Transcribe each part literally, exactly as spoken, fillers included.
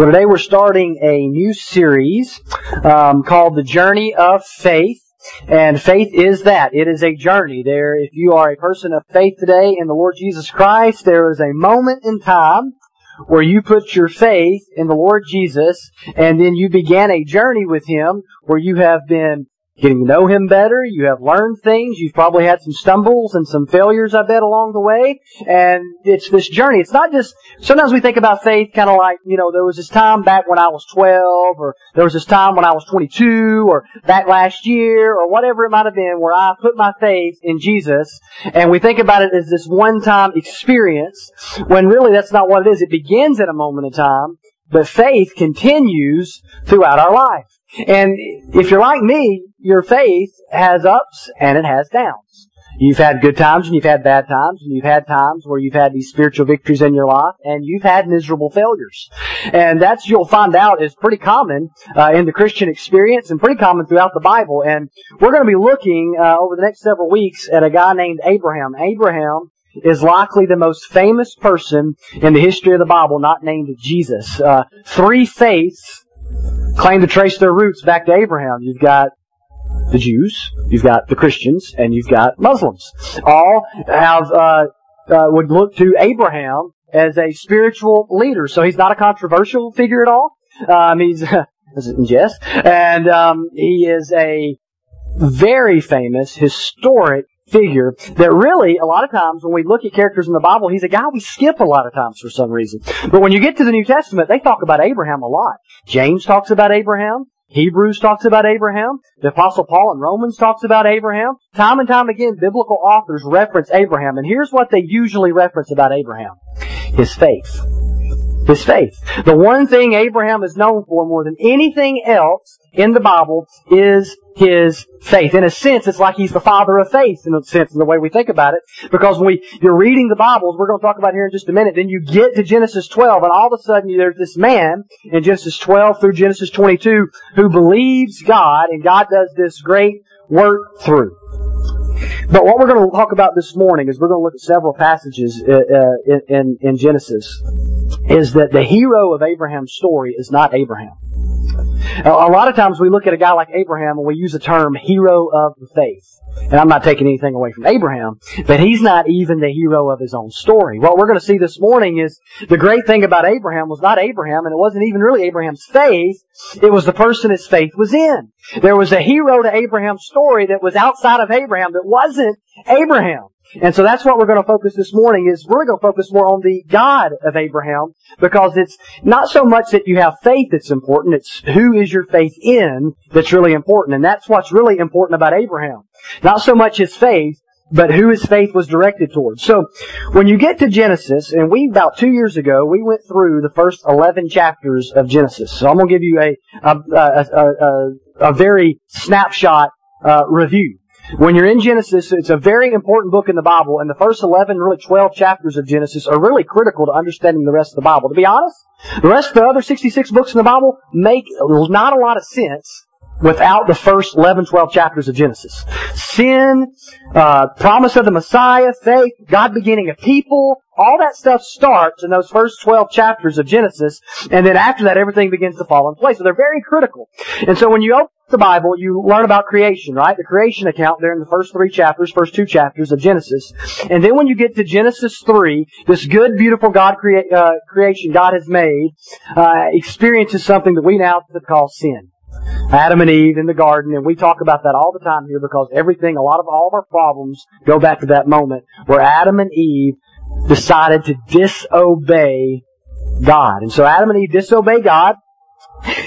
So today we're starting a new series um, called The Journey of Faith. And faith is that. It is a journey. There, if you are a person of faith today in the Lord Jesus Christ, there is a moment in time where you put your faith in the Lord Jesus, and then you began a journey with Him where you have been getting to know Him better, you have learned things, you've probably had some stumbles and some failures, I bet, along the way, and it's this journey. It's not just, sometimes we think about faith kind of like, you know, there was this time back when I was twelve, or there was this time when I was twenty-two, or back last year, or whatever it might have been, where I put my faith in Jesus, and we think about it as this one-time experience, when really that's not what it is. It begins at a moment in time, but faith continues throughout our life. And if you're like me, your faith has ups and it has downs. You've had good times and you've had bad times, and you've had times where you've had these spiritual victories in your life, and you've had miserable failures. And that's, you'll find out, is pretty common uh, in the Christian experience, and pretty common throughout the Bible. And we're going to be looking uh, over the next several weeks at a guy named Abraham. Abraham is likely the most famous person in the history of the Bible not named Jesus. Uh, three faiths claim to trace their roots back to Abraham. You've got the Jews, you've got the Christians, and you've got Muslims. All have uh, uh, would look to Abraham as a spiritual leader. So he's not a controversial figure at all. Um, he's yes, and um, he is a very famous, historic figure that really, a lot of times when we look at characters in the Bible, he's a guy we skip a lot of times for some reason. But when you get to the New Testament, they talk about Abraham a lot. James talks about Abraham. Hebrews talks about Abraham. The Apostle Paul in Romans talks about Abraham. Time and time again, biblical authors reference Abraham. And here's what they usually reference about Abraham. His faith. His faith. The one thing Abraham is known for more than anything else in the Bible is his faith. In a sense, it's like he's the father of faith, in a sense, in the way we think about it. Because when we, you're reading the Bibles, we're going to talk about here in just a minute, then you get to Genesis twelve, and all of a sudden there's this man in Genesis twelve through Genesis twenty-two who believes God, and God does this great work through. But what we're going to talk about this morning is we're going to look at several passages in, in, in Genesis, is that the hero of Abraham's story is not Abraham. A lot of times we look at a guy like Abraham and we use the term hero of the faith. And I'm not taking anything away from Abraham, but he's not even the hero of his own story. What we're going to see this morning is the great thing about Abraham was not Abraham, and it wasn't even really Abraham's faith. It was the person his faith was in. There was a hero to Abraham's story that was outside of Abraham that wasn't Abraham. And so that's what we're going to focus this morning is we're going to focus more on the God of Abraham, because it's not so much that you have faith that's important, it's who is your faith in that's really important. And that's what's really important about Abraham. Not so much his faith, but who his faith was directed towards. So when you get to Genesis, and we, about two years ago, we went through the first eleven chapters of Genesis. So I'm going to give you a, a, a, a, a very snapshot uh, review. When you're in Genesis, it's a very important book in the Bible, and the first eleven, really twelve chapters of Genesis are really critical to understanding the rest of the Bible. To be honest, the rest of the other sixty-six books in the Bible make not a lot of sense without the first eleven, twelve chapters of Genesis. Sin, uh, promise of the Messiah, faith, God beginning a people, all that stuff starts in those first twelve chapters of Genesis, and then after that everything begins to fall in place. So they're very critical. And so when you open the Bible, you learn about creation, right? The creation account there in the first three chapters, first two chapters of Genesis. And then when you get to Genesis three, this good, beautiful God crea- uh, creation God has made uh, experiences something that we now call sin. Adam and Eve in the garden, and we talk about that all the time here because everything, a lot of all of our problems go back to that moment where Adam and Eve decided to disobey God. And so Adam and Eve disobey God,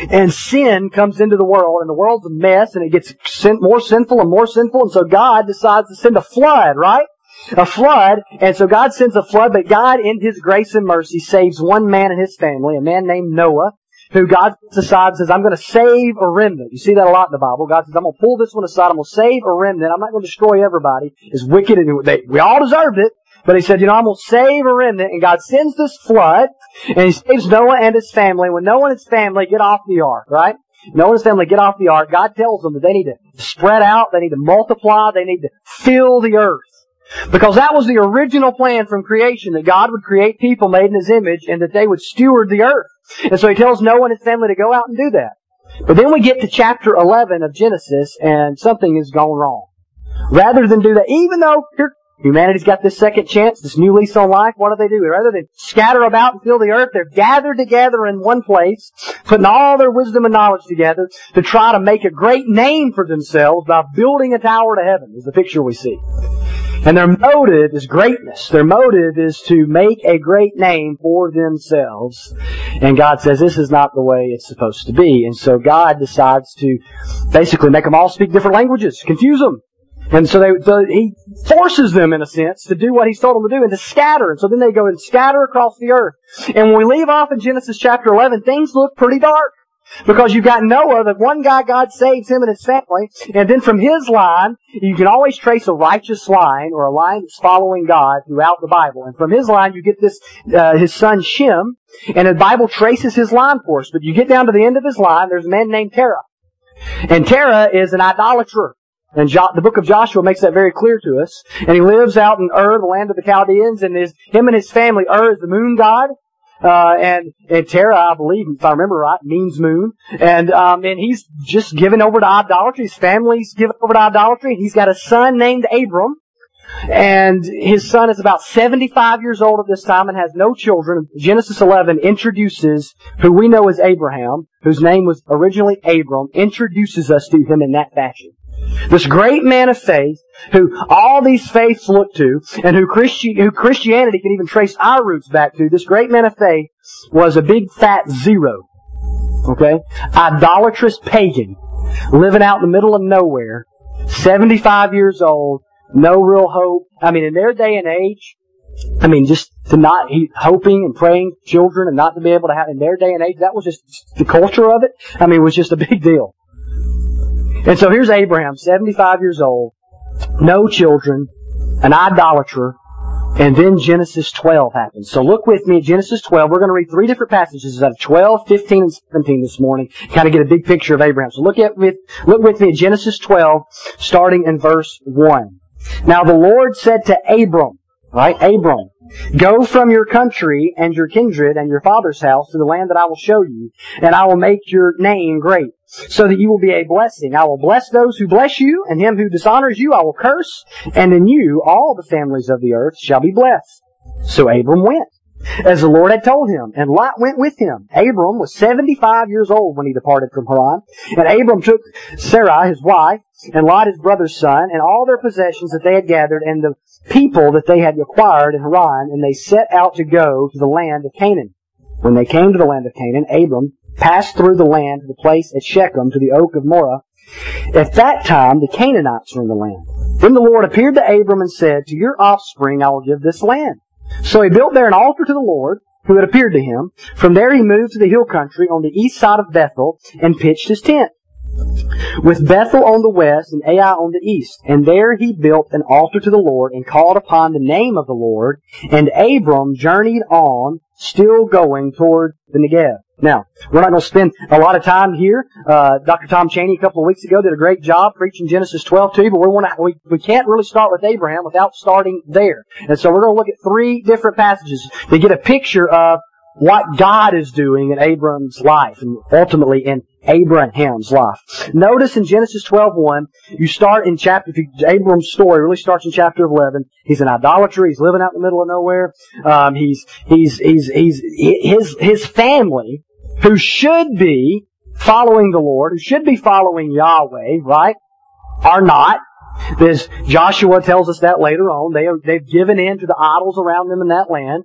and sin comes into the world, and the world's a mess, and it gets sin- more sinful and more sinful, and so God decides to send a flood, right? A flood, and so God sends a flood, but God, in His grace and mercy, saves one man and his family, a man named Noah, who God decides says, I'm going to save a remnant. You see that a lot in the Bible. God says, I'm going to pull this one aside. I'm going to save a remnant. I'm not going to destroy everybody. It's wicked, and they, we all deserved it. But He said, you know, I'm going to save a remnant. And God sends this flood, and He saves Noah and his family. When Noah and his family get off the ark, right? Noah and his family get off the ark. God tells them that they need to spread out. They need to multiply. They need to fill the earth. Because that was the original plan from creation, that God would create people made in His image and that they would steward the earth. And so he tells Noah and his family to go out and do that. But then we get to chapter eleven of Genesis, and something has gone wrong. Rather than do that, even though humanity's got this second chance, this new lease on life, what do they do? Rather than scatter about and fill the earth, they're gathered together in one place, putting all their wisdom and knowledge together to try to make a great name for themselves by building a tower to heaven, is the picture we see. And their motive is greatness. Their motive is to make a great name for themselves. And God says this is not the way it's supposed to be. And so God decides to basically make them all speak different languages, confuse them. And so they, so he forces them, in a sense, to do what he's told them to do and to scatter. And so then they go and scatter across the earth. And when we leave off in Genesis chapter eleven, things look pretty dark. Because you've got Noah, the one guy, God saves him and his family, and then from his line, you can always trace a righteous line, or a line that's following God throughout the Bible. And from his line, you get this, uh, his son Shem, and the Bible traces his line for us. But you get down to the end of his line, there's a man named Terah. And Terah is an idolater. And jo- the book of Joshua makes that very clear to us. And he lives out in Ur, the land of the Chaldeans, and his, him and his family, Ur is the moon god. Uh, and, and Terah, I believe, if I remember right, means moon. And, um, and he's just given over to idolatry. His family's given over to idolatry. And he's got a son named Abram. And his son is about seventy-five years old at this time and has no children. Genesis eleven introduces who we know as Abraham, whose name was originally Abram, introduces us to him in that fashion. This great man of faith, who all these faiths look to, and who, Christi- who Christianity can even trace our roots back to, this great man of faith was a big fat zero. Okay? Idolatrous pagan, living out in the middle of nowhere, seventy-five years old, no real hope. I mean, in their day and age, I mean, just to not eat, hoping and praying children and not to be able to have, in their day and age, that was just the culture of it. I mean, it was just a big deal. And so here's Abraham, seventy-five years old, no children, an idolater, and then Genesis twelve happens. So look with me at Genesis twelve. We're going to read three different passages out of twelve, fifteen, and seventeen this morning, kind of get a big picture of Abraham. So look at with look with me at Genesis twelve, starting in verse one. Now the Lord said to Abram, right, Abram, go from your country and your kindred and your father's house to the land that I will show you, and I will make your name great, so that you will be a blessing. I will bless those who bless you, and him who dishonors you I will curse, and in you all the families of the earth shall be blessed. So Abram went, as the Lord had told him, and Lot went with him. Abram was seventy-five years old when he departed from Haran, and Abram took Sarai, his wife, and Lot, his brother's son, and all their possessions that they had gathered, and the people that they had acquired in Haran, and they set out to go to the land of Canaan. When they came to the land of Canaan, Abram passed through the land to the place at Shechem, to the oak of Moreh. At that time, the Canaanites were in the land. Then the Lord appeared to Abram and said, to your offspring I will give this land. So he built there an altar to the Lord, who had appeared to him. From there he moved to the hill country on the east side of Bethel, and pitched his tent, with Bethel on the west and Ai on the east. And there he built an altar to the Lord, and called upon the name of the Lord. And Abram journeyed on, still going toward the Negev. Now, we're not going to spend a lot of time here. Uh, Doctor Tom Chaney a couple of weeks ago did a great job preaching Genesis twelve too, but we want to, we, we can't really start with Abraham without starting there. And so we're going to look at three different passages to get a picture of what God is doing in Abram's life, and ultimately in Abraham's life. Notice in Genesis twelve one, you start in chapter, if you, Abram's story really starts in chapter eleven. He's an idolater. He's living out in the middle of nowhere. Um, he's, he's, he's, he's, his, his family, who should be following the Lord, who should be following Yahweh, right, are not. As Joshua tells us that later on, they are, they've given in to the idols around them in that land.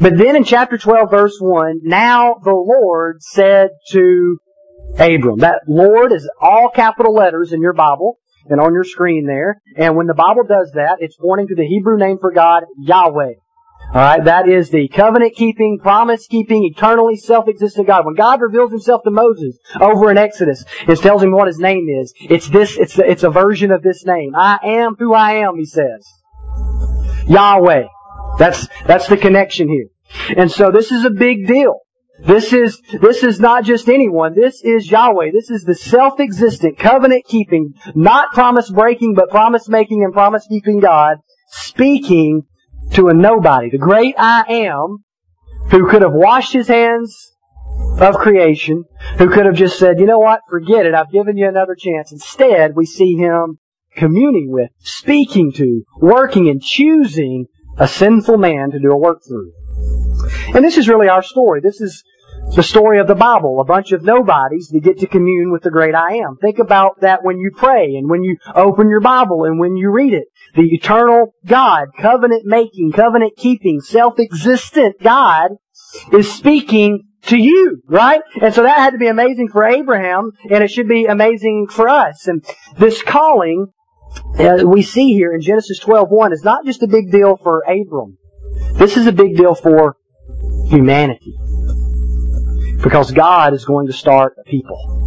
But then in chapter twelve, verse one, now the Lord said to Abram. That Lord is all capital letters in your Bible and on your screen there. And when the Bible does that, it's pointing to the Hebrew name for God, Yahweh. Alright, that is the covenant-keeping, promise-keeping, eternally self-existent God. When God reveals himself to Moses over in Exodus and tells him what his name is, it's this, it's a, it's a version of this name. I am who I am, he says. Yahweh. That's, that's the connection here. And so this is a big deal. This is, this is not just anyone. This is Yahweh. This is the self-existent, covenant-keeping, not promise-breaking, but promise-making and promise-keeping God speaking to a nobody. The great I am, who could have washed his hands of creation who could have just said, you know what, forget it, I've given you another chance. Instead, we see him communing with, speaking to, working and choosing a sinful man to do a work through. And this is really our story. This is the story of the Bible, a bunch of nobodies that get to commune with the great I Am. Think about that when you pray and when you open your Bible and when you read it. The eternal God, covenant-making, covenant-keeping, self-existent God is speaking to you, right? And so that had to be amazing for Abraham, and it should be amazing for us. And this calling uh, we see here in Genesis twelve one is not just a big deal for Abram. This is a big deal for humanity. Because God is going to start a people.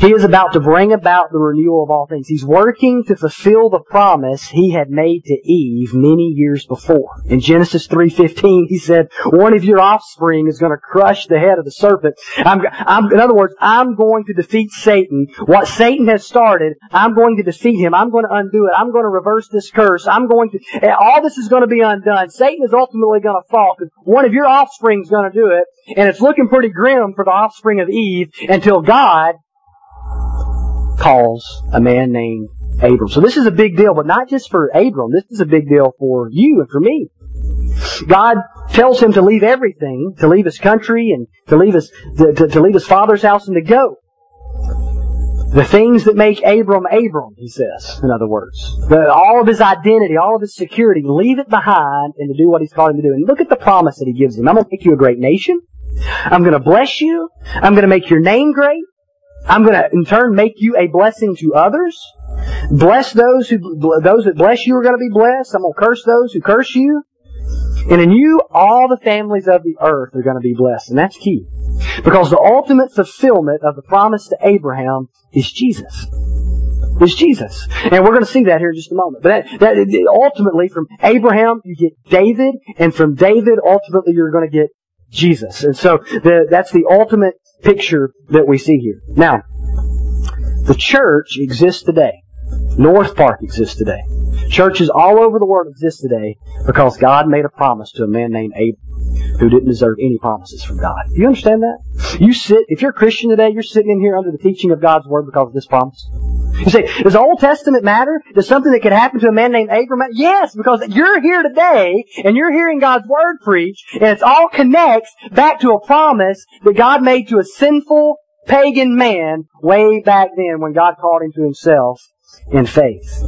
He is about to bring about the renewal of all things. He's working to fulfill the promise He had made to Eve many years before. In Genesis three fifteen, He said, one of your offspring is going to crush the head of the serpent. I'm, I'm, in other words, I'm going to defeat Satan. What Satan has started, I'm going to defeat him. I'm going to undo it. I'm going to reverse this curse. I'm going to... All this is going to be undone. Satan is ultimately going to fall. One of your offspring is going to do it. And it's looking pretty grim for the offspring of Eve until God calls a man named Abram. So this is a big deal, but not just for Abram. This is a big deal for you and for me. God tells him to leave everything, to leave his country and to leave his to, to, to leave his father's house and to go. The things that make Abram Abram, he says, in other words. The, all of his identity, all of his security, leave it behind and to do what he's called him to do. And look at the promise that he gives him. I'm going to make you a great nation. I'm going to bless you. I'm going to make your name great. I'm going to, in turn, make you a blessing to others. Bless those who those that bless you are going to be blessed. I'm going to curse those who curse you. And in you, all the families of the earth are going to be blessed. And that's key. Because the ultimate fulfillment of the promise to Abraham is Jesus. Is Jesus. And we're going to see that here in just a moment. But that, that ultimately, from Abraham, you get David. And from David, ultimately, you're going to get Jesus. And so the, that's the ultimate picture that we see here. Now, the church exists today. North Park exists today. Churches all over the world exist today because God made a promise to a man named Abram who didn't deserve any promises from God. Do you understand that? You sit, if you're a Christian today, you're sitting in here under the teaching of God's Word because of this promise. You say, does the Old Testament matter? Does something that could happen to a man named Abram matter? Yes, because you're here today, and you're hearing God's Word preached, and it all connects back to a promise that God made to a sinful, pagan man way back then when God called him to Himself in faith.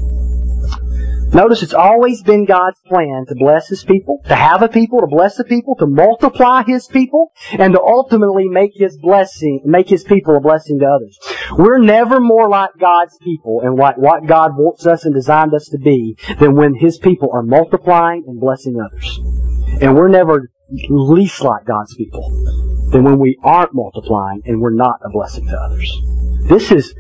Notice it's always been God's plan to bless His people, to have a people, to bless the people, to multiply His people, and to ultimately make His blessing, make His people a blessing to others. We're never more like God's people and what, what God wants us and designed us to be than when His people are multiplying and blessing others. And we're never least like God's people than when we aren't multiplying and we're not a blessing to others. This is...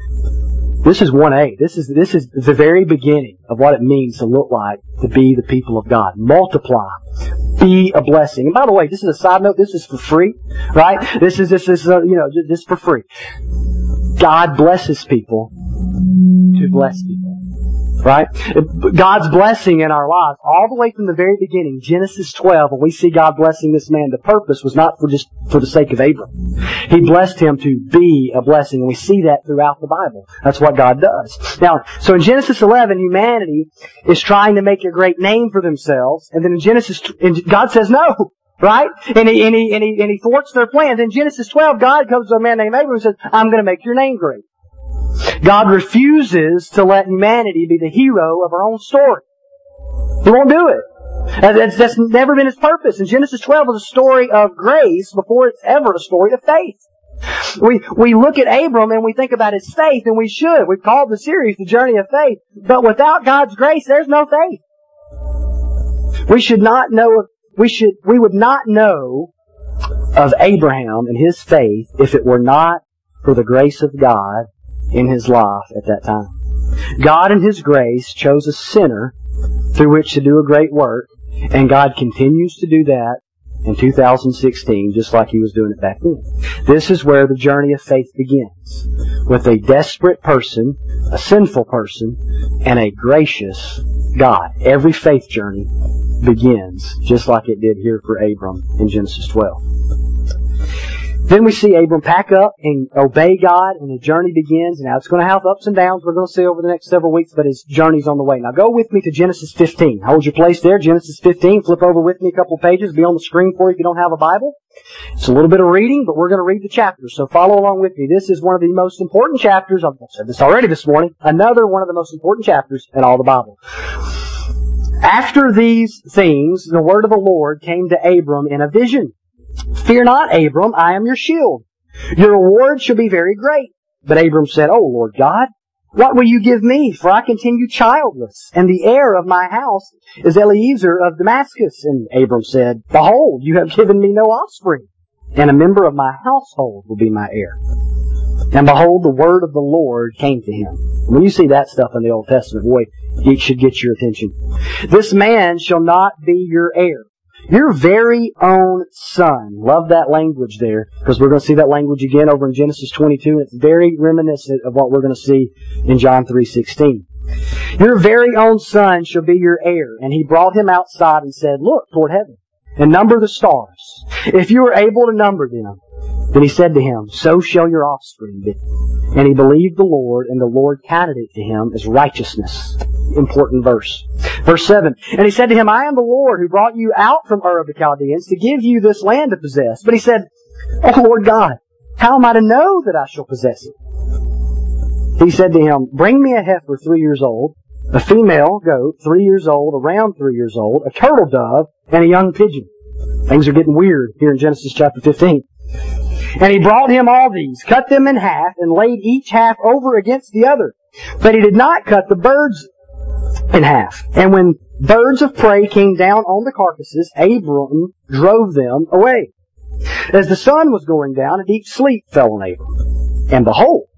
This is one A. This is, this is the very beginning of what it means to look like, to be the people of God. Multiply. Be a blessing. And by the way, this is a side note. This is for free, right? This is, this is, uh, you know, this is for free. God blesses people to bless people, right? God's blessing in our lives, all the way from the very beginning, Genesis twelve, when we see God blessing this man, the purpose was not for just for the sake of Abram. He blessed him to be a blessing, and we see that throughout the Bible. That's what God does. Now, so in Genesis eleven, humanity is trying to make a great name for themselves, and then in Genesis, and God says no, right? And he, and, he, and, he, and he thwarts their plans. In Genesis twelve, God comes to a man named Abram and says, I'm going to make your name great. God refuses to let humanity be the hero of our own story. He won't do it. That's, that's never been His purpose. And Genesis twelve is a story of grace before it's ever a story of faith. We we look at Abram and we think about his faith, and we should. We've called the series The Journey of Faith. But without God's grace, there's no faith. We should not know. We should. We would not know of Abraham and his faith if it were not for the grace of God in his life at that time. God in His grace chose a sinner through which to do a great work, and God continues to do that in two thousand sixteen, just like He was doing it back then. This is where the journey of faith begins, with a desperate person, a sinful person, and a gracious God. Every faith journey begins just like it did here for Abram in Genesis twelve. Then we see Abram pack up and obey God, and the journey begins. Now, it's going to have ups and downs. We're going to see over the next several weeks, but his journey's on the way. Now, go with me to Genesis fifteen. Hold your place there, Genesis fifteen. Flip over with me a couple pages. Be on the screen for you if you don't have a Bible. It's a little bit of reading, but we're going to read the chapters, so follow along with me. This is one of the most important chapters. I've said this already this morning. Another one of the most important chapters in all the Bible. After these things, the word of the Lord came to Abram in a vision. Fear not, Abram, I am your shield. Your reward shall be very great. But Abram said, O Lord God, what will you give me? For I continue childless, and the heir of my house is Eliezer of Damascus. And Abram said, Behold, you have given me no offspring, and a member of my household will be my heir. And behold, the word of the Lord came to him. When you see that stuff in the Old Testament, boy, it should get your attention. This man shall not be your heir. Your very own son. Love that language there, because we're going to see that language again over in Genesis twenty-two, and it's very reminiscent of what we're going to see in John three sixteen. Your very own son shall be your heir. And he brought him outside and said, Look toward heaven, and number the stars, if you are able to number them. Then he said to him, So shall your offspring be. And he believed the Lord, and the Lord counted it to him as righteousness. Important verse. Verse seven. And he said to him, I am the Lord who brought you out from Ur of the Chaldeans to give you this land to possess. But he said, O Lord God, how am I to know that I shall possess it? He said to him, Bring me a heifer three years old, a female goat three years old, a ram three years old, a turtle dove, and a young pigeon. Things are getting weird here in Genesis chapter fifteen. And he brought him all these, cut them in half, and laid each half over against the other. But he did not cut the birds in half. And when birds of prey came down on the carcasses, Abram drove them away. As the sun was going down, a deep sleep fell on Abram. And behold,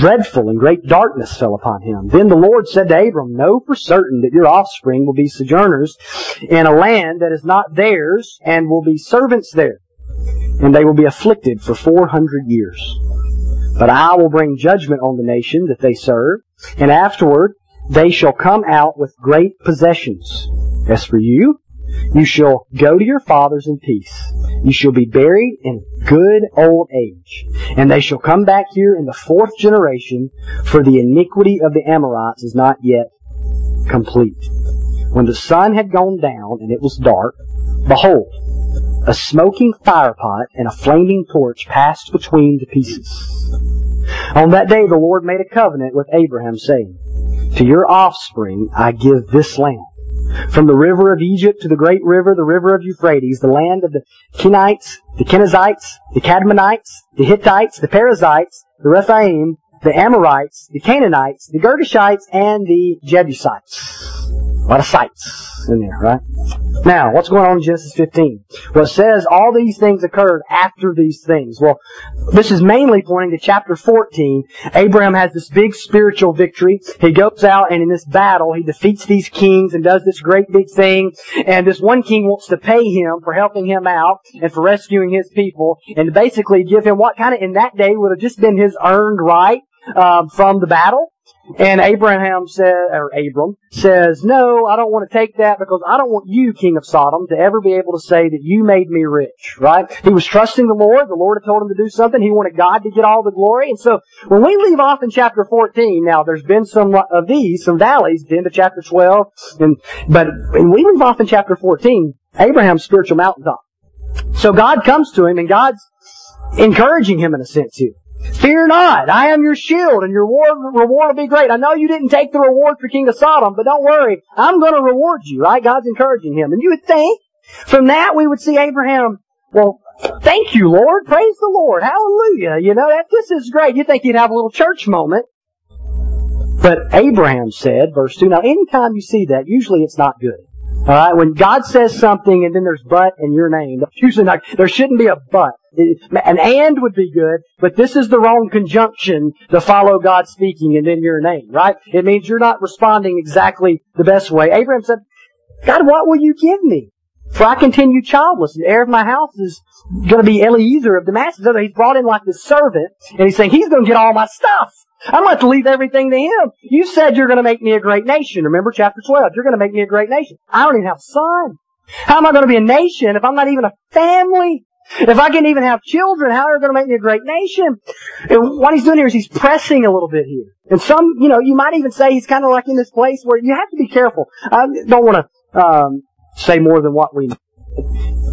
dreadful and great darkness fell upon him. Then the Lord said to Abram, Know for certain that your offspring will be sojourners in a land that is not theirs, and will be servants there. And they will be afflicted for four hundred years. But I will bring judgment on the nation that they serve, and afterward they shall come out with great possessions. As for you, you shall go to your fathers in peace. You shall be buried in good old age. And they shall come back here in the fourth generation, for the iniquity of the Amorites is not yet complete. When the sun had gone down and it was dark, behold, a smoking firepot and a flaming torch passed between the pieces. On that day the Lord made a covenant with Abraham, saying, To your offspring I give this land, from the river of Egypt to the great river, the river of Euphrates, the land of the Kenites, the Kenizzites, the Cadmonites, the Hittites, the Perizzites, the Rephaim, the Amorites, the Canaanites, the Girgashites, and the Jebusites. A lot of sites in there, right? Now, what's going on in Genesis fifteen? Well, it says all these things occurred after these things. Well, this is mainly pointing to chapter fourteen. Abraham has this big spiritual victory. He goes out and in this battle, he defeats these kings and does this great big thing. And this one king wants to pay him for helping him out and for rescuing his people, and to basically give him what kind of in that day would have just been his earned right uh, from the battle. And Abraham said, or Abram says, No, I don't want to take that, because I don't want you, king of Sodom, to ever be able to say that you made me rich, right? He was trusting the Lord. The Lord had told him to do something. He wanted God to get all the glory. And so when we leave off in chapter fourteen, now there's been some of these, some valleys, the end of chapter twelve. And, but when we leave off in chapter fourteen, Abraham's spiritual mountaintop. So God comes to him, and God's encouraging him in a sense here. Fear not, I am your shield, and your reward, reward will be great. I know you didn't take the reward for King of Sodom, but don't worry, I'm going to reward you, right? God's encouraging him. And you would think, from that we would see Abraham, well, thank you, Lord, praise the Lord, hallelujah, you know, that this is great. You'd think he'd have a little church moment. But Abraham said, verse two, now anytime you see that, usually it's not good. Alright, when God says something and then there's but in your name, that's usually not, there shouldn't be a but. An and would be good, but this is the wrong conjunction to follow God speaking and in your name, right? It means you're not responding exactly the best way. Abraham said, God, what will you give me? For I continue childless. The heir of my house is going to be Eliezer of Damascus. He's brought in like this servant, and he's saying, he's going to get all my stuff. I'm going to leave everything to him. You said you're going to make me a great nation. Remember chapter twelve. You're going to make me a great nation. I don't even have a son. How am I going to be a nation if I'm not even a family? If I can even have children, how are they going to make me a great nation? And what he's doing here is he's pressing a little bit here. And some, you know, you might even say he's kind of like in this place where you have to be careful. I don't want to um, say more than what we know.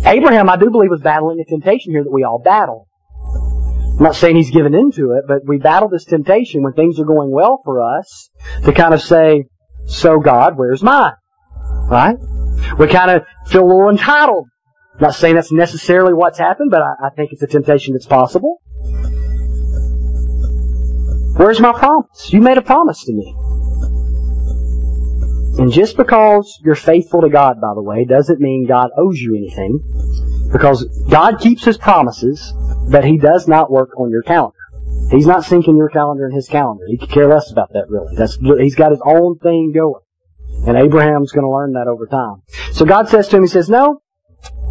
Abraham, I do believe, was battling a temptation here that we all battle. I'm not saying he's given into it, but we battle this temptation when things are going well for us to kind of say, so God, where's mine? Right? We kind of feel a little entitled. I'm not saying that's necessarily what's happened, but I, I think it's a temptation that's possible. Where's my promise? You made a promise to me. And just because you're faithful to God, by the way, doesn't mean God owes you anything. Because God keeps His promises, but He does not work on your calendar. He's not syncing your calendar and His calendar. He could care less about that, really. That's, he's got His own thing going. And Abraham's going to learn that over time. So God says to him, He says, no,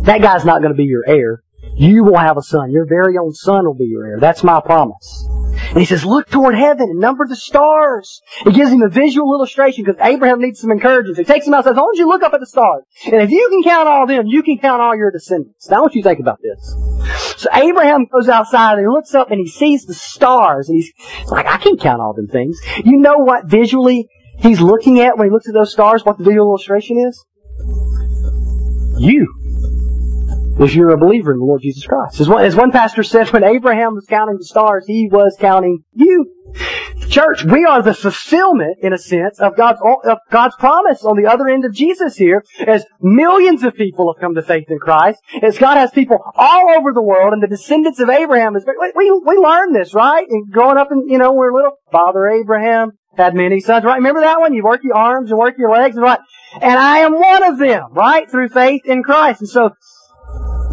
that guy's not going to be your heir. You will have a son. Your very own son will be your heir. That's my promise. And he says, look toward heaven and number the stars. It gives him a visual illustration because Abraham needs some encouragement. He takes him out and says, I want you to look up at the stars. And if you can count all them, you can count all your descendants. Now I want you to think about this. So Abraham goes outside and he looks up and he sees the stars. And he's like, I can't count all them things. You know what visually he's looking at when he looks at those stars, what the visual illustration is? You. If you're a believer in the Lord Jesus Christ. As one, as one pastor said, when Abraham was counting the stars, he was counting you. Church, we are the fulfillment, in a sense, of God's, of God's promise on the other end of Jesus here, as millions of people have come to faith in Christ, as God has people all over the world, and the descendants of Abraham is, we, we learn this, right? And growing up in, you know, we're little, Father Abraham had many sons, right? Remember that one? You work your arms and work your legs, and right? And I am one of them, right? Through faith in Christ. And so,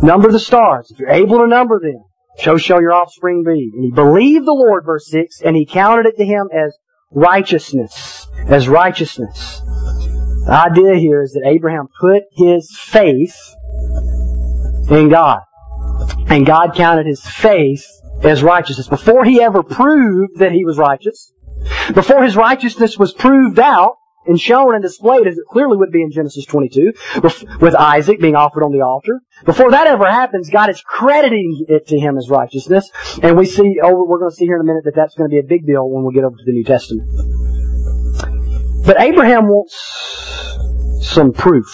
number the stars. If you're able to number them, so shall your offspring be. And he believed the Lord, verse six, and he counted it to him as righteousness. As righteousness. The idea here is that Abraham put his faith in God. And God counted his faith as righteousness. Before he ever proved that he was righteous, before his righteousness was proved out, and shown and displayed as it clearly would be in Genesis twenty-two, with Isaac being offered on the altar. Before that ever happens, God is crediting it to him as righteousness. And we see, oh, we're going to see here in a minute that that's going to be a big deal when we get over to the New Testament. But Abraham wants some proof.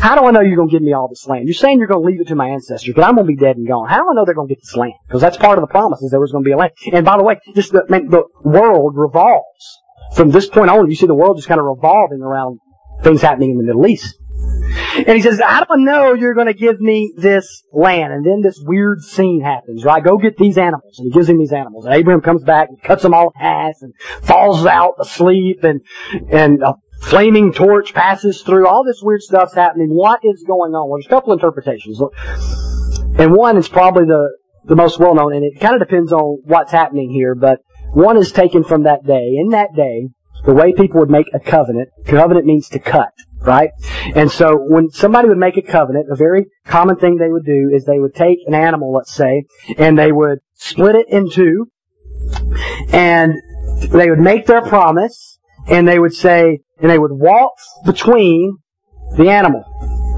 How do I know you're going to give me all this land? You're saying you're going to leave it to my ancestors, but I'm going to be dead and gone. How do I know they're going to get this land? Because that's part of the promise, is there was going to be a land. And by the way, just the, man, the world revolves. From this point on, you see the world just kind of revolving around things happening in the Middle East. And he says, I don't know you're going to give me this land. And then this weird scene happens, right? Go get these animals. And he gives him these animals. And Abraham comes back and cuts them all in half and falls out asleep. And, and a flaming torch passes through. All this weird stuff's happening. What is going on? Well, there's a couple interpretations. And one is probably the, the most well-known. And it kind of depends on what's happening here, but one is taken from that day. In that day, the way people would make a covenant, covenant means to cut, right? And so when somebody would make a covenant, a very common thing they would do is they would take an animal, let's say, and they would split it in two, and they would make their promise, and they would say, and they would walk between the animal,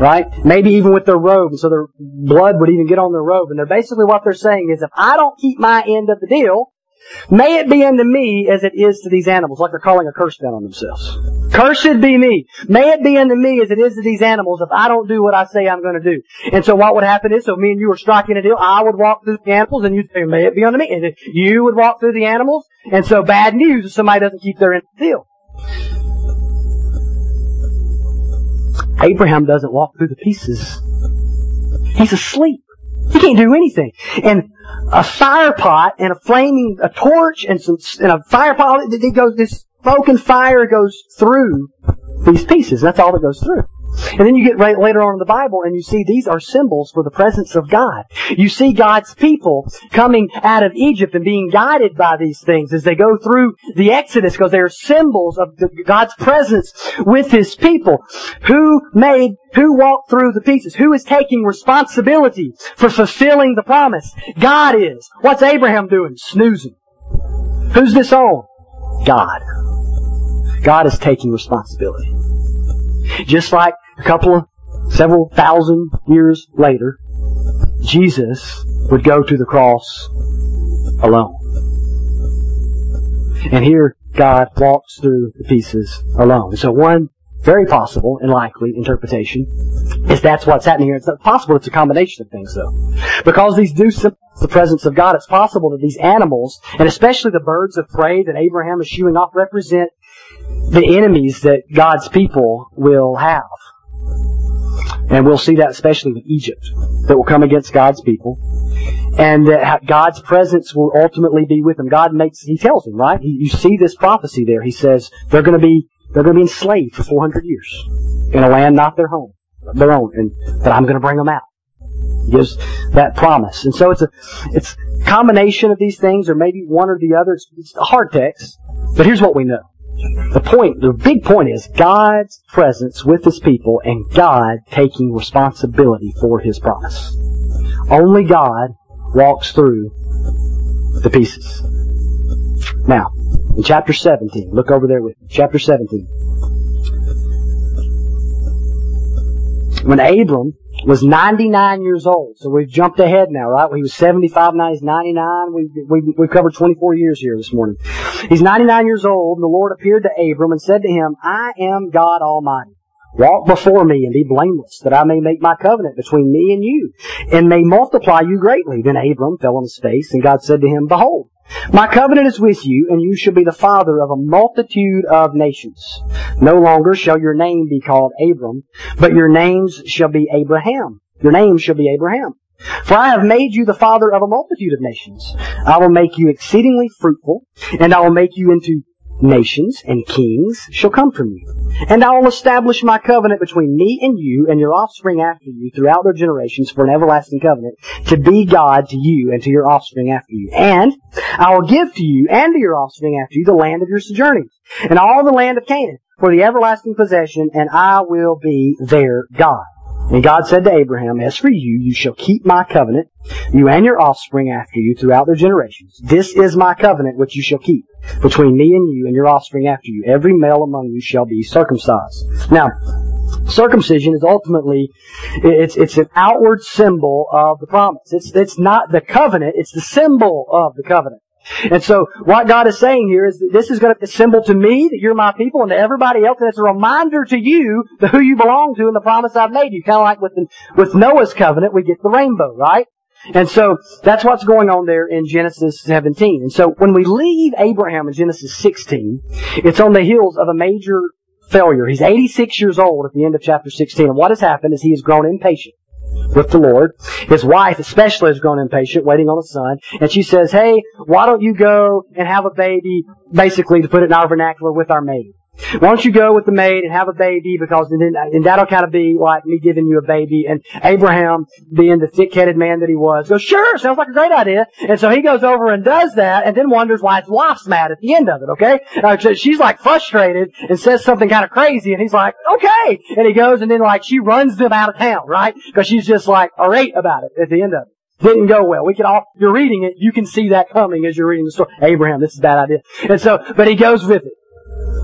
right? Maybe even with their robe, and so their blood would even get on their robe. And they're basically what they're saying is, if I don't keep my end of the deal, may it be unto me as it is to these animals, like they're calling a curse down on themselves. Cursed be me. May it be unto me as it is to these animals if I don't do what I say I'm going to do. And so what would happen is, so me and you were striking a deal, I would walk through the animals and you'd say, may it be unto me. And you would walk through the animals, and so bad news if somebody doesn't keep their end of the deal. Abraham doesn't walk through the pieces. He's asleep. He can't do anything. And a fire pot and a flaming, a torch and some, and a fire pot, it goes, this smoke and fire goes through these pieces. That's all that goes through. And then you get right later on in the Bible and you see these are symbols for the presence of God. You see God's people coming out of Egypt and being guided by these things as they go through the Exodus because they are symbols of God's presence with His people. Who made, who walked through the pieces? Who is taking responsibility for fulfilling the promise? God is. What's Abraham doing? Snoozing. Who's this on? God. God is taking responsibility. Just like a couple of, several thousand years later, Jesus would go to the cross alone. And here, God walks through the pieces alone. So one very possible and likely interpretation is that's what's happening here. It's not possible. It's a combination of things, though. Because these do symbolize the presence of God, it's possible that these animals, and especially the birds of prey that Abraham is shooing off, represent the enemies that God's people will have. And we'll see that especially with Egypt, that will come against God's people. And that God's presence will ultimately be with them. God makes, He tells them, right? He, you see this prophecy there. He says they're going to be they're going to be enslaved for four hundred years in a land not their home, their own, and that I'm going to bring them out. He gives that promise, and so it's a it's a combination of these things, or maybe one or the other. It's, it's a hard text, but here's what we know. The point, the big point is God's presence with His people and God taking responsibility for His promise. Only God walks through the pieces. Now, in chapter seventeen, look over there with me. Chapter seventeen. When Abram was ninety-nine years old, so we've jumped ahead now, right? He was seventy-five, now he's ninety-nine. We've, we've, we've covered twenty-four years here this morning. He's ninety-nine years old, and the Lord appeared to Abram and said to him, I am God Almighty. Walk before me and be blameless, that I may make my covenant between me and you, and may multiply you greatly. Then Abram fell on his face, and God said to him, Behold, my covenant is with you, and you shall be the father of a multitude of nations. No longer shall your name be called Abram, but your names shall be Abraham. Your name shall be Abraham. For I have made you the father of a multitude of nations. I will make you exceedingly fruitful, and I will make you into nations, and kings shall come from you. And I will establish my covenant between me and you and your offspring after you throughout their generations for an everlasting covenant, to be God to you and to your offspring after you. And I will give to you and to your offspring after you the land of your sojournings, and all the land of Canaan for the everlasting possession, and I will be their God. And God said to Abraham, As for you, you shall keep my covenant, you and your offspring after you throughout their generations. This is my covenant which you shall keep between me and you and your offspring after you. Every male among you shall be circumcised. Now, circumcision is ultimately, it's it's an outward symbol of the promise. It's, it's not the covenant, it's the symbol of the covenant. And so what God is saying here is that this is going to be a symbol to me that you're my people and to everybody else, and it's a reminder to you that who you belong to and the promise I've made you. Kind of like with the, with Noah's covenant, we get the rainbow, right? And so that's what's going on there in Genesis seventeen. And so when we leave Abraham in Genesis sixteen, it's on the heels of a major failure. He's eighty-six years old at the end of chapter sixteen. And what has happened is he has grown impatient with the Lord. His wife especially has grown impatient, waiting on a son. And she says, hey, why don't you go and have a baby, basically, to put it in our vernacular, with our maid. Why don't you go with the maid and have a baby, because then, and that'll kind of be like me giving you a baby. And Abraham, being the thick-headed man that he was, goes, sure, sounds like a great idea. And so he goes over and does that, and then wonders why his wife's mad at the end of it, okay? Uh, she's like frustrated and says something kind of crazy, and he's like, okay. And he goes, and then like she runs them out of town, right? Because she's just like irate about it at the end of it. Didn't go well. We can all, you're reading it, you can see that coming as you're reading the story. Abraham, this is a bad idea. And so, but he goes with it.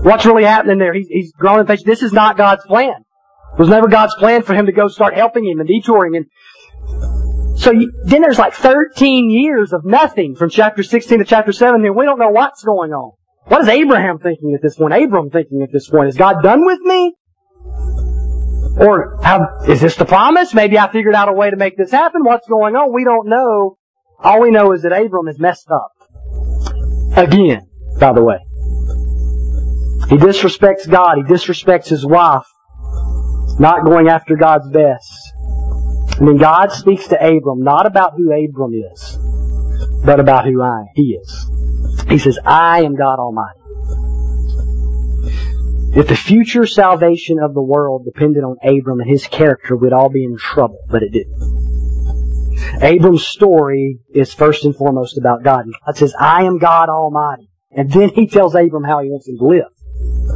What's really happening there? He's, he's grown impatient. This is not God's plan. It was never God's plan for him to go start helping him and detouring. And so you, then there's like thirteen years of nothing from chapter sixteen to chapter seventeen. We don't know what's going on. What is Abraham thinking at this point? Abram thinking at this point? Is God done with me? Or have, is this the promise? Maybe I figured out a way to make this happen. What's going on? We don't know. All we know is that Abram has messed up. Again, by the way. He disrespects God. He disrespects his wife. Not going after God's best. And then God speaks to Abram, not about who Abram is, but about who I, he is. He says, I am God Almighty. If the future salvation of the world depended on Abram and his character, we'd all be in trouble, but it didn't. Abram's story is first and foremost about God. And God says, I am God Almighty. And then he tells Abram how he wants him to live.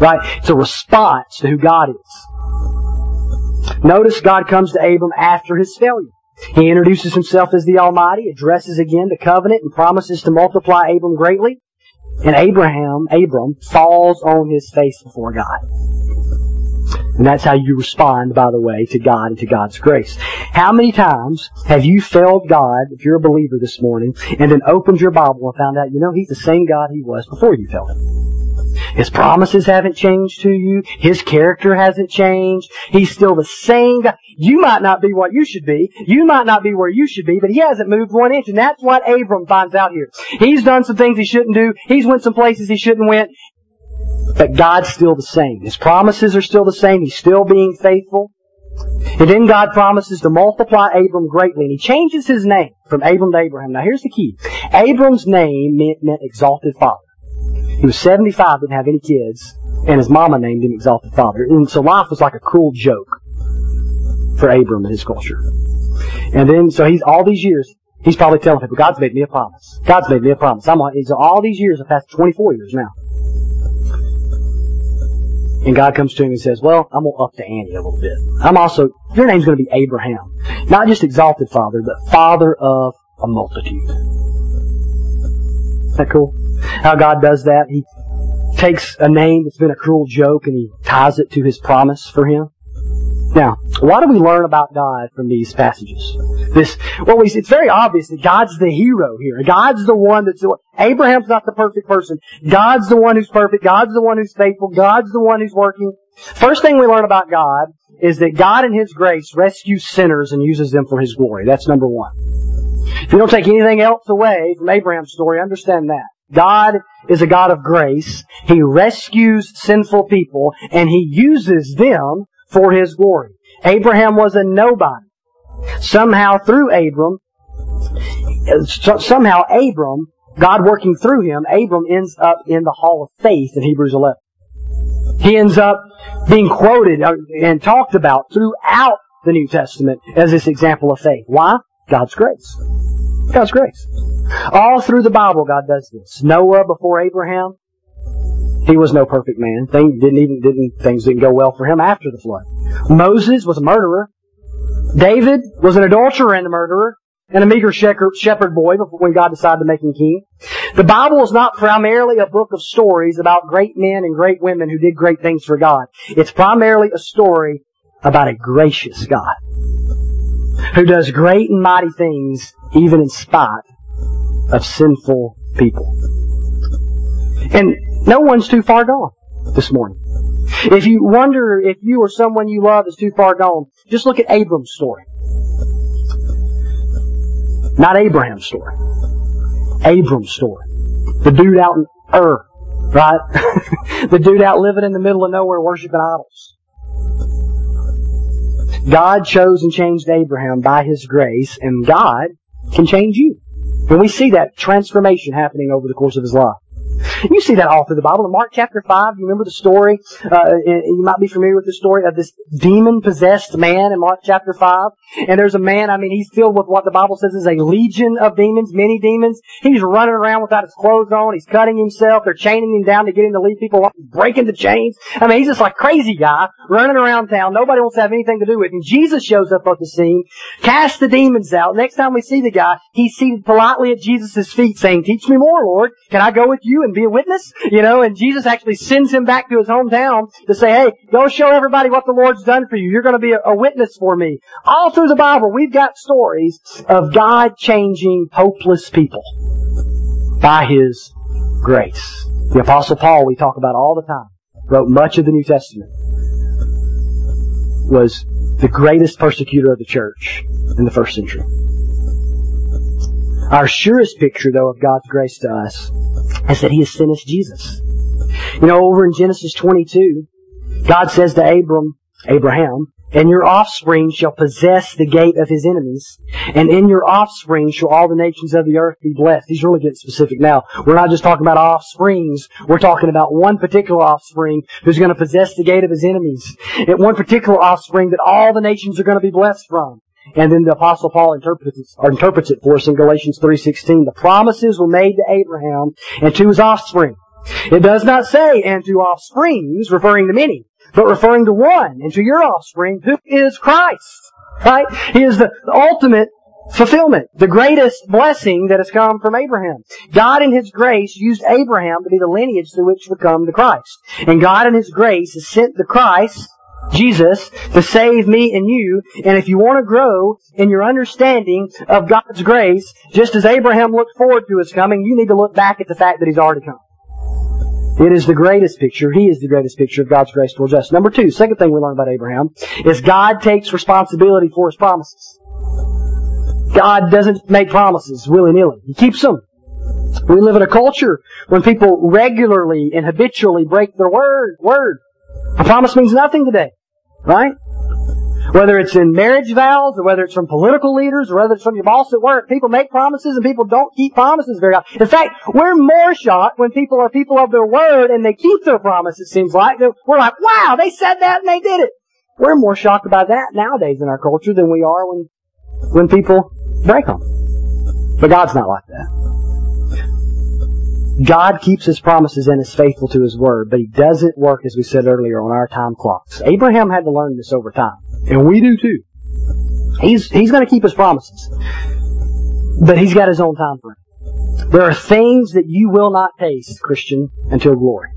Right? It's a response to who God is. Notice God comes to Abram after his failure. He introduces himself as the Almighty, addresses again the covenant, and promises to multiply Abram greatly. And Abraham, Abram, falls on his face before God. And that's how you respond, by the way, to God and to God's grace. How many times have you failed God, if you're a believer this morning, and then opened your Bible and found out, you know, He's the same God He was before you failed Him. His promises haven't changed to you. His character hasn't changed. He's still the same God. You might not be what you should be. You might not be where you should be, but He hasn't moved one inch. And that's what Abram finds out here. He's done some things he shouldn't do. He's went some places he shouldn't went. But God's still the same. His promises are still the same. He's still being faithful. And then God promises to multiply Abram greatly. And He changes his name from Abram to Abraham. Now here's the key. Abram's name meant, meant exalted father. He was seventy-five, didn't have any kids, and his mama named him exalted father. And so life was like a cruel joke for Abram and his culture. And then, so he's all these years, he's probably telling people, God's made me a promise. God's made me a promise. I'm on, so all these years, I've passed twenty-four years now. And God comes to him and says, well, I'm going to up the ante a little bit. I'm also, your name's going to be Abraham. Not just exalted father, but father of a multitude. Isn't that cool? How God does that. He takes a name that's been a cruel joke and He ties it to His promise for him. Now, what do we learn about God from these passages? This, well, it's very obvious that God's the hero here. God's the one that's the one. Abraham's not the perfect person. God's the one who's perfect. God's the one who's faithful. God's the one who's working. First thing we learn about God is that God in His grace rescues sinners and uses them for His glory. That's number one. If you don't take anything else away from Abraham's story, understand that. God is a God of grace. He rescues sinful people and He uses them for His glory. Abraham was a nobody. Somehow through Abram, somehow Abram, God working through him, Abram ends up in the hall of faith in Hebrews eleven. He ends up being quoted and talked about throughout the New Testament as this example of faith. Why? God's grace. God's grace. All through the Bible, God does this. Noah before Abraham, he was no perfect man. Things didn't even didn't things didn't go well for him after the flood. Moses was a murderer. David was an adulterer and a murderer, and a meager shepherd boy before when God decided to make him king. The Bible is not primarily a book of stories about great men and great women who did great things for God. It's primarily a story about a gracious God who does great and mighty things even in spite of sinful people. And no one's too far gone this morning. If you wonder if you or someone you love is too far gone, just look at Abram's story. Not Abraham's story. Abram's story. The dude out in Ur, right? The dude out living in the middle of nowhere worshiping idols. God chose and changed Abraham by His grace, and God can change you. And we see that transformation happening over the course of his life. You see that all through the Bible. In Mark chapter five, you remember the story, uh, you might be familiar with the story of this demon-possessed man in Mark chapter five. And there's a man, I mean, he's filled with what the Bible says is a legion of demons, many demons. He's running around without his clothes on. He's cutting himself. They're chaining him down to get him to leave people off. He's breaking the chains. I mean, he's just like crazy guy running around town. Nobody wants to have anything to do with him. Jesus shows up on the scene, casts the demons out. Next time we see the guy, he's seated politely at Jesus' feet saying, "Teach me more, Lord. Can I go with you and be a witness?" You know, and Jesus actually sends him back to his hometown to say, "Hey, go show everybody what the Lord's done for you. You're going to be a, a witness for me." All through the Bible, we've got stories of God changing hopeless people by His grace. The Apostle Paul, we talk about all the time, wrote much of the New Testament, was the greatest persecutor of the church in the first century. Our surest picture, though, of God's grace to us is that He has sent us Jesus. You know, over in Genesis twenty-two, God says to Abram, Abraham, "And your offspring shall possess the gate of his enemies, and in your offspring shall all the nations of the earth be blessed." He's really getting specific now. We're not just talking about offsprings. We're talking about one particular offspring who's going to possess the gate of his enemies. And one particular offspring that all the nations are going to be blessed from. And then the Apostle Paul interprets, or interprets it for us in Galatians three sixteen. The promises were made to Abraham and to his offspring. It does not say, "and to offsprings," referring to many, but referring to one, "and to your offspring," who is Christ. Right? He is the ultimate fulfillment, the greatest blessing that has come from Abraham. God in His grace used Abraham to be the lineage through which would come to Christ. And God in His grace has sent the Christ Jesus to save me and you. And if you want to grow in your understanding of God's grace, just as Abraham looked forward to His coming, you need to look back at the fact that He's already come. It is the greatest picture. He is the greatest picture of God's grace towards us. Number two, second thing we learn about Abraham is God takes responsibility for His promises. God doesn't make promises willy-nilly. He keeps them. We live in a culture when people regularly and habitually break their word. Word. A promise means nothing today. Right? Whether it's in marriage vows, or whether it's from political leaders, or whether it's from your boss at work, people make promises and people don't keep promises very often. In fact, we're more shocked when people are people of their word and they keep their promise, it seems like. We're like, wow, they said that and they did it. We're more shocked about that nowadays in our culture than we are when, when people break them. But God's not like that. God keeps His promises and is faithful to His word, but He doesn't work, as we said earlier, on our time clocks. Abraham had to learn this over time. And we do too. He's, he's going to keep His promises. But He's got His own time frame. There are things that you will not taste, Christian, until glory.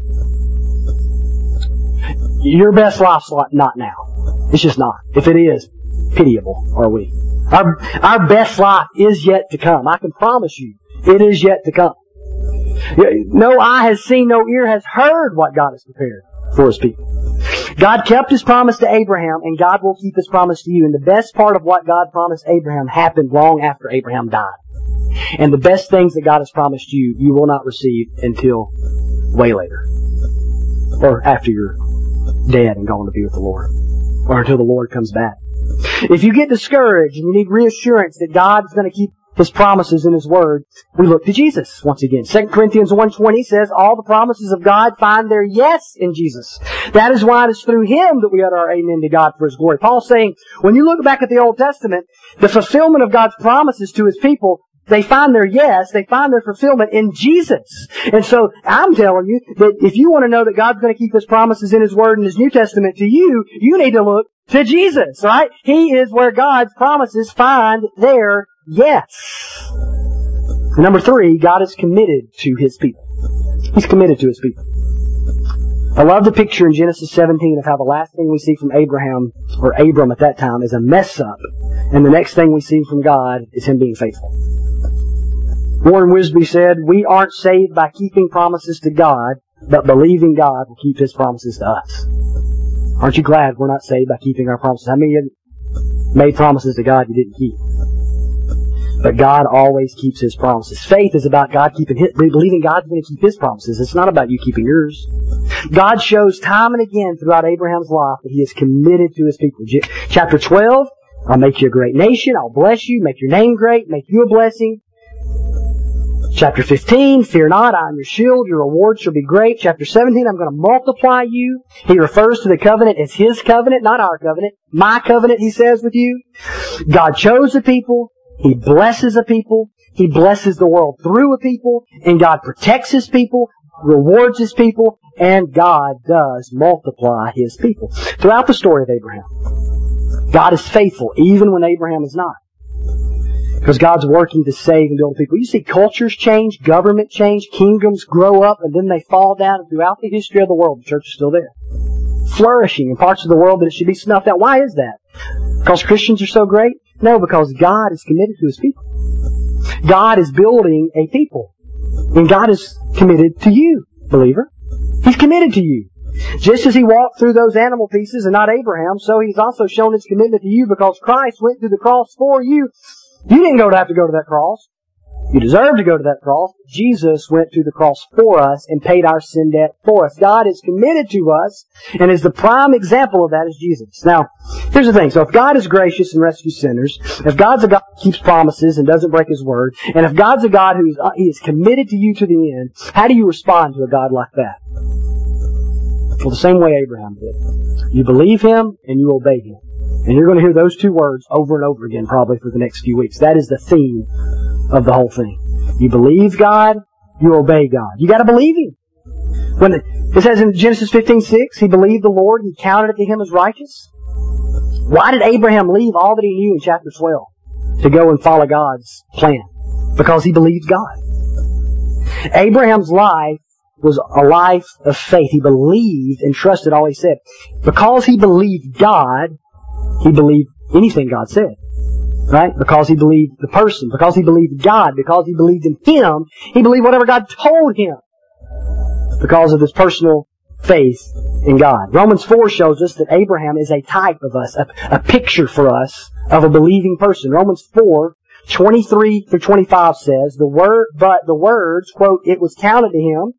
Your best life's not now. It's just not. If it is, pitiable are we. Our, our best life is yet to come. I can promise you, it is yet to come. No eye has seen, no ear has heard what God has prepared for His people. God kept His promise to Abraham, and God will keep His promise to you. And the best part of what God promised Abraham happened long after Abraham died. And the best things that God has promised you, you will not receive until way later. Or after you're dead and gone to be with the Lord. Or until the Lord comes back. If you get discouraged and you need reassurance that God is going to keep His promises in His word, we look to Jesus once again. Second Corinthians one twenty says, all the promises of God find their yes in Jesus. That is why it is through Him that we utter our amen to God for His glory. Paul's saying, when you look back at the Old Testament, the fulfillment of God's promises to His people, they find their yes, they find their fulfillment in Jesus. And so I'm telling you that if you want to know that God's going to keep His promises in His word and His New Testament to you, you need to look to Jesus, right? He is where God's promises find their yes. Number three, God is committed to His people. He's committed to His people. I love the picture in Genesis seventeen of how the last thing we see from Abraham, or Abram at that time, is a mess up. And the next thing we see from God is Him being faithful. Warren Wiersbe said, we aren't saved by keeping promises to God, but believing God will keep His promises to us. Aren't you glad we're not saved by keeping our promises? How many of you made promises to God you didn't keep? But God always keeps His promises. Faith is about God keeping His, believing God's going to keep His promises. It's not about you keeping yours. God shows time and again throughout Abraham's life that He is committed to His people. Chapter twelve, I'll make you a great nation, I'll bless you, make your name great, make you a blessing. Chapter fifteen, fear not, I am your shield, your reward shall be great. Chapter seventeen, I'm going to multiply you. He refers to the covenant as His covenant, not our covenant. My covenant, He says, with you. God chose the people. He blesses a people. He blesses the world through a people. And God protects His people, rewards His people, and God does multiply His people. Throughout the story of Abraham, God is faithful, even when Abraham is not. Because God's working to save and build people. You see cultures change, government change, kingdoms grow up, and then they fall down. And throughout the history of the world, the church is still there. Flourishing in parts of the world that it should be snuffed out. Why is that? Because Christians are so great? No, because God is committed to His people. God is building a people. And God is committed to you, believer. He's committed to you. Just as He walked through those animal pieces and not Abraham, so He's also shown His commitment to you because Christ went through the cross for you. You didn't go to have to go to that cross. You deserve to go to that cross. Jesus went to the cross for us and paid our sin debt for us. God is committed to us, and is the prime example of that is Jesus. Now, here's the thing. So if God is gracious and rescues sinners, if God's a God who keeps promises and doesn't break His word, and if God's a God who is, He is committed to you to the end, how do you respond to a God like that? Well, the same way Abraham did. You believe Him and you obey Him. And you're going to hear those two words over and over again probably for the next few weeks. That is the theme of the whole thing. You believe God, you obey God. You got to believe Him. When it says in Genesis fifteen six, he believed the Lord and He counted it to him as righteous. Why did Abraham leave all that he knew in chapter twelve to go and follow God's plan? Because he believed God. Abraham's life was a life of faith. He believed and trusted all he said. Because he believed God, he believed anything God said. Right? Because he believed the person. Because he believed God. Because he believed in Him, he believed whatever God told him. Because of his personal faith in God. Romans four shows us that Abraham is a type of us, a, a picture for us of a believing person. Romans four, twenty-three through twenty-five says, the word, but the words, quote, it was counted to him,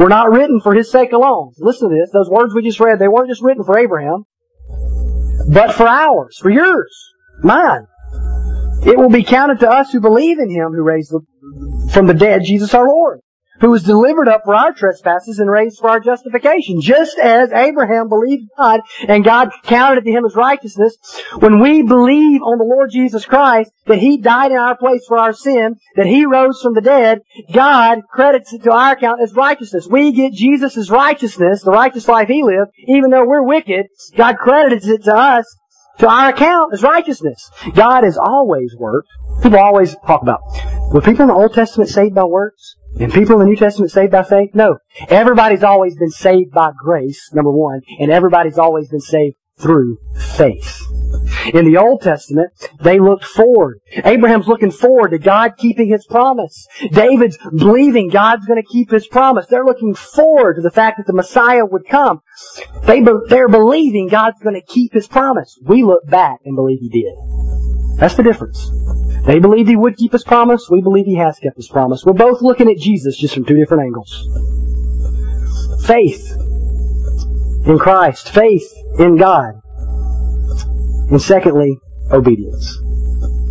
were not written for his sake alone. Listen to this. Those words we just read, they weren't just written for Abraham, but for ours, for yours, mine. It will be counted to us who believe in Him who raised the, from the dead Jesus our Lord, who was delivered up for our trespasses and raised for our justification. Just as Abraham believed God, and God counted it to him as righteousness, when we believe on the Lord Jesus Christ, that He died in our place for our sin, that He rose from the dead, God credits it to our account as righteousness. We get Jesus' righteousness, the righteous life He lived, even though we're wicked, God credits it to us, to our account as righteousness. God has always worked. People always talk about, were people in the Old Testament saved by works? And people in the New Testament saved by faith? No. Everybody's always been saved by grace, number one, and everybody's always been saved through faith. In the Old Testament, they looked forward. Abraham's looking forward to God keeping His promise. David's believing God's going to keep His promise. They're looking forward to the fact that the Messiah would come. They be, they're believing God's going to keep His promise. We look back and believe He did. That's the difference. They believed He would keep His promise. We believe He has kept His promise. We're both looking at Jesus just from two different angles. Faith in Christ. Faith in God. And secondly, obedience.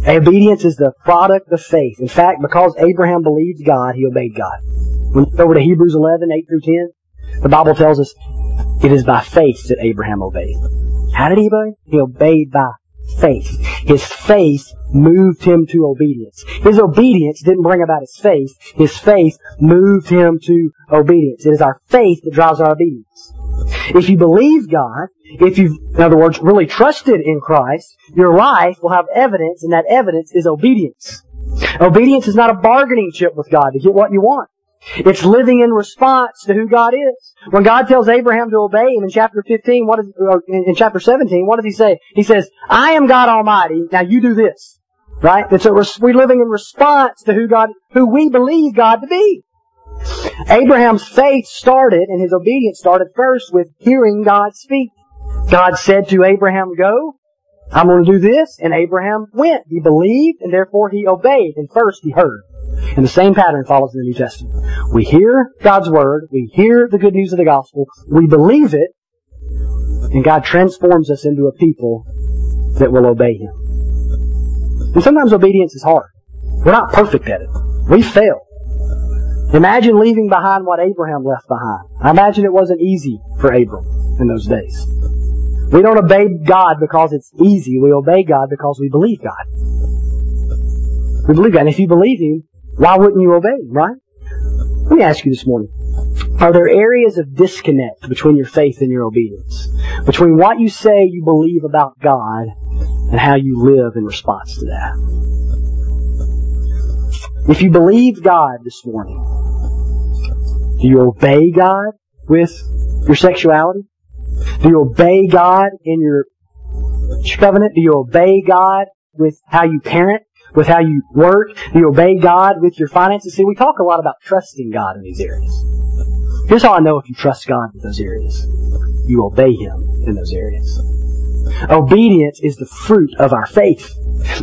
Obedience is the product of faith. In fact, because Abraham believed God, he obeyed God. When you go over to Hebrews eleven, eight through ten, the Bible tells us it is by faith that Abraham obeyed. How did he obey? He obeyed by faith. His faith moved him to obedience. His obedience didn't bring about his faith. His faith moved him to obedience. It is our faith that drives our obedience. If you believe God, if you've, in other words, really trusted in Christ, your life will have evidence, and that evidence is obedience. Obedience is not a bargaining chip with God to get what you want. It's living in response to who God is. When God tells Abraham to obey Him in chapter fifteen, what is, or in chapter seventeen, what does He say? He says, I am God Almighty, now you do this. Right? And so we're living in response to who God, who we believe God to be. Abraham's faith started, and his obedience started first with hearing God speak. God said to Abraham, go, I'm going to do this, and Abraham went. He believed, and therefore he obeyed, and first he heard. And the same pattern follows in the New Testament. We hear God's Word, we hear the good news of the Gospel, we believe it, and God transforms us into a people that will obey Him. And sometimes obedience is hard. We're not perfect at it. We fail. Imagine leaving behind what Abraham left behind. I imagine it wasn't easy for Abram in those days. We don't obey God because it's easy. We obey God because we believe God. We believe God. And if you believe Him, why wouldn't you obey Him, right? Let me ask you this morning. Are there areas of disconnect between your faith and your obedience? Between what you say you believe about God and how you live in response to that? If you believe God this morning, do you obey God with your sexuality? Do you obey God in your covenant? Do you obey God with how you parent? With how you work? Do you obey God with your finances? See, we talk a lot about trusting God in these areas. Here's how I know if you trust God in those areas. You obey Him in those areas. Obedience is the fruit of our faith.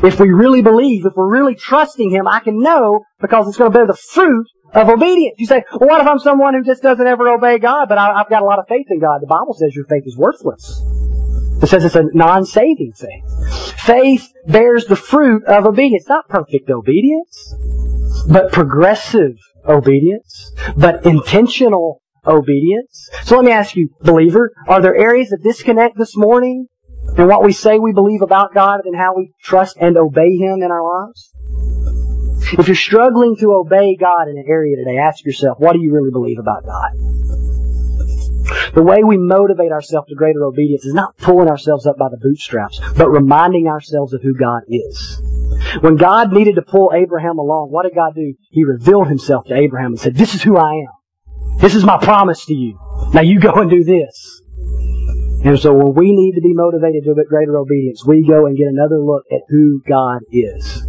If we really believe, if we're really trusting Him, I can know because it's going to bear the fruit of obedience. You say, well, what if I'm someone who just doesn't ever obey God, but I, I've got a lot of faith in God? The Bible says your faith is worthless. It says it's a non-saving faith. Faith bears the fruit of obedience. Not perfect obedience, but progressive obedience, but intentional obedience. So let me ask you, believer, are there areas of disconnect this morning in what we say we believe about God and how we trust and obey Him in our lives? If you're struggling to obey God in an area today, ask yourself, what do you really believe about God? The way we motivate ourselves to greater obedience is not pulling ourselves up by the bootstraps, but reminding ourselves of who God is. When God needed to pull Abraham along, what did God do? He revealed Himself to Abraham and said, this is who I am. This is my promise to you. Now you go and do this. And so when we need to be motivated to a bit greater obedience, we go and get another look at who God is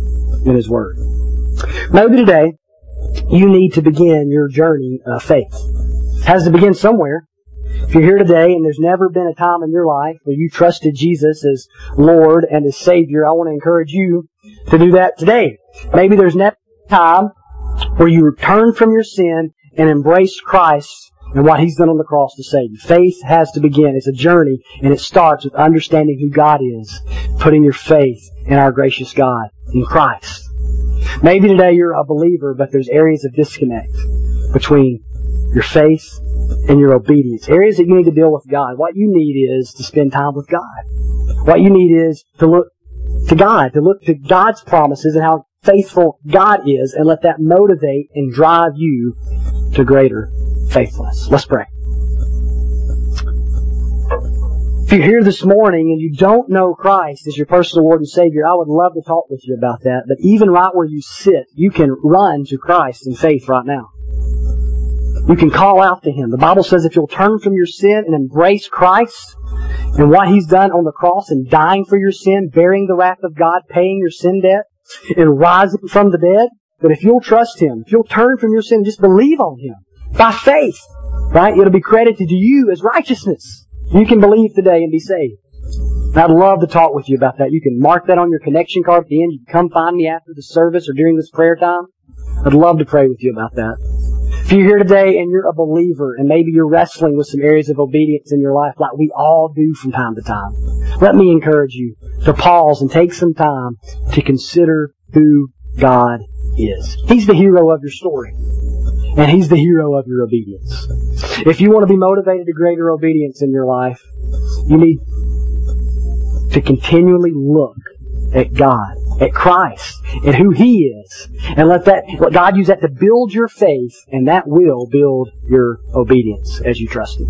in His Word. Maybe today you need to begin your journey of faith. It has to begin somewhere. If you're here today and there's never been a time in your life where you trusted Jesus as Lord and as Savior, I want to encourage you to do that today. Maybe there's never a time where you return from your sin and embrace Christ and what He's done on the cross to save you. Faith has to begin. It's a journey, and it starts with understanding who God is, putting your faith in our gracious God, in Christ. Maybe today you're a believer, but there's areas of disconnect between your faith and your obedience. Areas that you need to deal with God. What you need is to spend time with God. What you need is to look to God, to look to God's promises and how faithful God is, and let that motivate and drive you to greater faithfulness. Let's pray. If you're here this morning and you don't know Christ as your personal Lord and Savior, I would love to talk with you about that. But even right where you sit, you can run to Christ in faith right now. You can call out to Him. The Bible says if you'll turn from your sin and embrace Christ and what He's done on the cross and dying for your sin, bearing the wrath of God, paying your sin debt, and rising from the dead, that if you'll trust Him, if you'll turn from your sin and just believe on Him by faith, right, it'll be credited to you as righteousness. You can believe today and be saved. And I'd love to talk with you about that. You can mark that on your connection card at the end. You can come find me after the service or during this prayer time. I'd love to pray with you about that. If you're here today and you're a believer and maybe you're wrestling with some areas of obedience in your life like we all do from time to time, let me encourage you to pause and take some time to consider who God is. He's the hero of your story, and He's the hero of your obedience. If you want to be motivated to greater obedience in your life, you need to continually look at God, at Christ, at who He is, and let that let God use that to build your faith, and that will build your obedience as you trust Him.